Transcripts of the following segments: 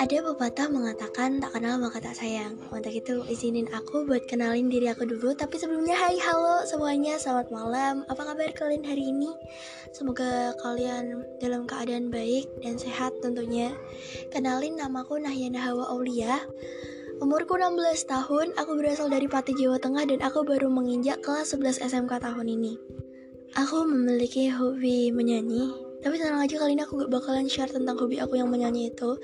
Ada pepatah mengatakan tak kenal maka tak sayang. Untuk itu izinin aku buat kenalin diri aku dulu. Tapi sebelumnya hai halo semuanya, selamat malam. Apa kabar kalian hari ini? Semoga kalian dalam keadaan baik dan sehat tentunya. Kenalin, namaku Nahyana Hawa Aulia. Umurku 16 tahun, aku berasal dari Pati, Jawa Tengah, dan aku baru menginjak kelas 11 SMK tahun ini. Aku memiliki hobi menyanyi. Tapi tenang aja, kali ini aku gak bakalan share tentang hobi aku yang menyanyi itu.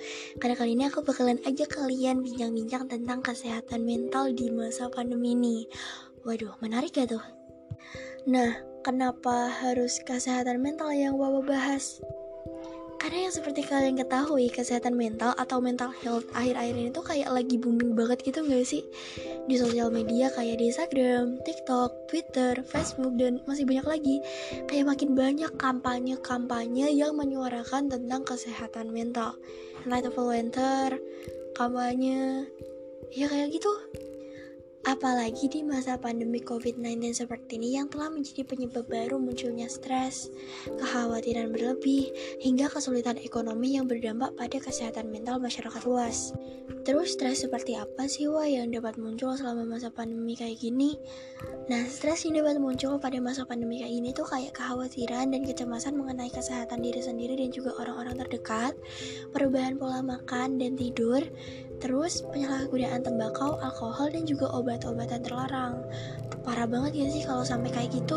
Karena kali ini aku bakalan ajak kalian bincang-bincang tentang kesehatan mental di masa pandemi ini. Waduh, menarik ya tuh. Nah, kenapa harus kesehatan mental yang Wawa bahas? Karena yang seperti kalian ketahui, kesehatan mental atau mental health akhir-akhir ini tuh kayak lagi booming banget gitu gak sih? Di sosial media kayak di Instagram, TikTok, Twitter, Facebook, dan masih banyak lagi. Kayak makin banyak kampanye-kampanye yang menyuarakan tentang kesehatan mental. Entah itu influencer, kampanye, ya kayak gitu. Apalagi di masa pandemi COVID-19 seperti ini yang telah menjadi penyebab baru munculnya stres, kekhawatiran berlebih, hingga kesulitan ekonomi yang berdampak pada kesehatan mental masyarakat luas. Terus stres seperti apa sih yang dapat muncul selama masa pandemi kayak gini? Nah, stres yang dapat muncul pada masa pandemi kayak ini tuh kayak kekhawatiran dan kecemasan mengenai kesehatan diri sendiri dan juga orang-orang terdekat, perubahan pola makan dan tidur, terus penyalahgunaan tembakau, alkohol, dan juga obat-obatan terlarang. Parah banget ya sih kalau sampai kayak gitu.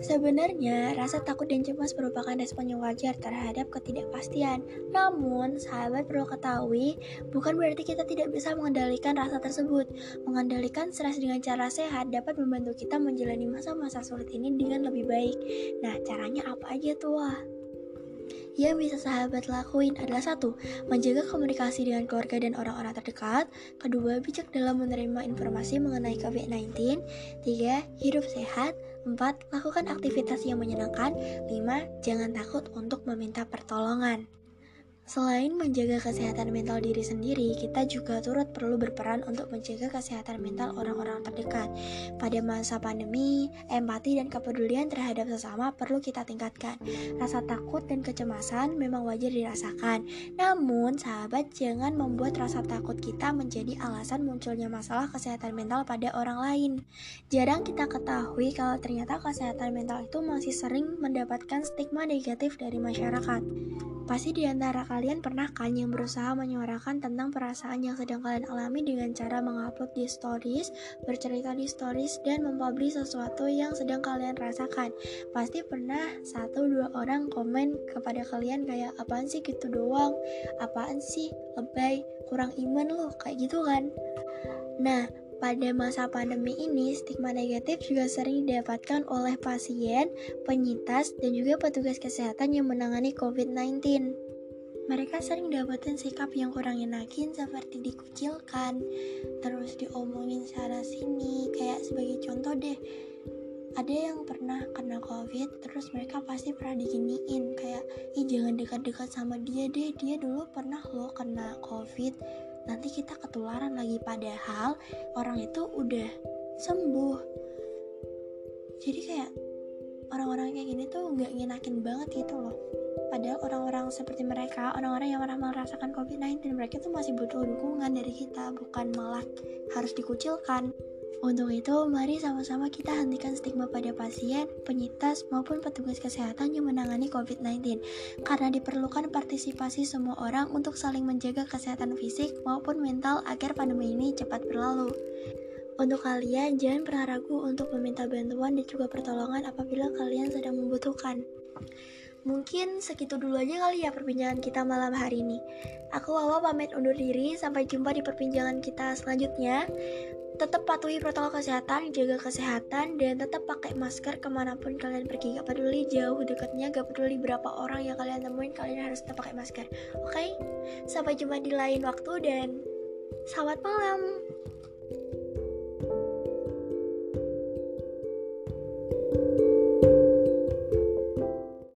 Sebenarnya, rasa takut dan cemas merupakan respon yang wajar terhadap ketidakpastian. Namun, sahabat perlu ketahui, bukan berarti kita tidak bisa mengendalikan rasa tersebut. Mengendalikan stres dengan cara sehat dapat membantu kita menjalani masa-masa sulit ini dengan lebih baik. Nah, caranya apa aja tuh? Yang bisa sahabat lakuin adalah 1. Menjaga komunikasi dengan keluarga dan orang-orang terdekat. 2. Bijak dalam menerima informasi mengenai COVID-19. 3. Hidup sehat. 4. Lakukan aktivitas yang menyenangkan. 5. Jangan takut untuk meminta pertolongan. Selain menjaga kesehatan mental diri sendiri, kita juga turut perlu berperan untuk menjaga kesehatan mental orang-orang terdekat. Pada masa pandemi, empati dan kepedulian terhadap sesama perlu kita tingkatkan. Rasa takut dan kecemasan memang wajar dirasakan. Namun, sahabat, jangan membuat rasa takut kita menjadi alasan munculnya masalah kesehatan mental pada orang lain. Jarang kita ketahui kalau ternyata kesehatan mental itu masih sering mendapatkan stigma negatif dari masyarakat. Pasti di antara kalian pernah kan yang berusaha menyuarakan tentang perasaan yang sedang kalian alami dengan cara mengupload di stories, bercerita di stories, dan mempublish sesuatu yang sedang kalian rasakan. Pasti pernah 1-2 orang komen kepada kalian kayak, apaan sih gitu doang, apaan sih, lebay, kurang iman loh, kayak gitu kan. Nah, pada masa pandemi ini, stigma negatif juga sering didapatkan oleh pasien, penyintas, dan juga petugas kesehatan yang menangani COVID-19. Mereka sering dapetin sikap yang kurang enakin seperti dikucilkan, terus diomongin sana-sini, kayak sebagai contoh deh. Ada yang pernah kena COVID, terus mereka pasti pernah diginiin, kayak, ih jangan dekat-dekat sama dia deh, dia dulu pernah loh kena COVID, nanti kita ketularan lagi, padahal orang itu udah sembuh. Jadi kayak orang-orang kayak gini tuh gak ngenakin banget gitu loh. Padahal orang-orang seperti mereka, orang-orang yang pernah merasakan COVID-19, mereka tuh masih butuh dukungan dari kita, bukan malah harus dikucilkan. Untuk itu, mari sama-sama kita hentikan stigma pada pasien, penyintas, maupun petugas kesehatan yang menangani COVID-19. Karena diperlukan partisipasi semua orang untuk saling menjaga kesehatan fisik maupun mental agar pandemi ini cepat berlalu. Untuk kalian, jangan pernah ragu untuk meminta bantuan dan juga pertolongan apabila kalian sedang membutuhkan. Mungkin segitu dulu aja kali ya perbincangan kita malam hari ini. Aku Wawa pamit undur diri, sampai jumpa di perbincangan kita selanjutnya. Tetap patuhi protokol kesehatan, jaga kesehatan, dan tetap pakai masker kemanapun kalian pergi. Gak peduli jauh dekatnya, gak peduli berapa orang yang kalian temuin, kalian harus tetap pakai masker. Oke? Sampai jumpa di lain waktu dan selamat malam.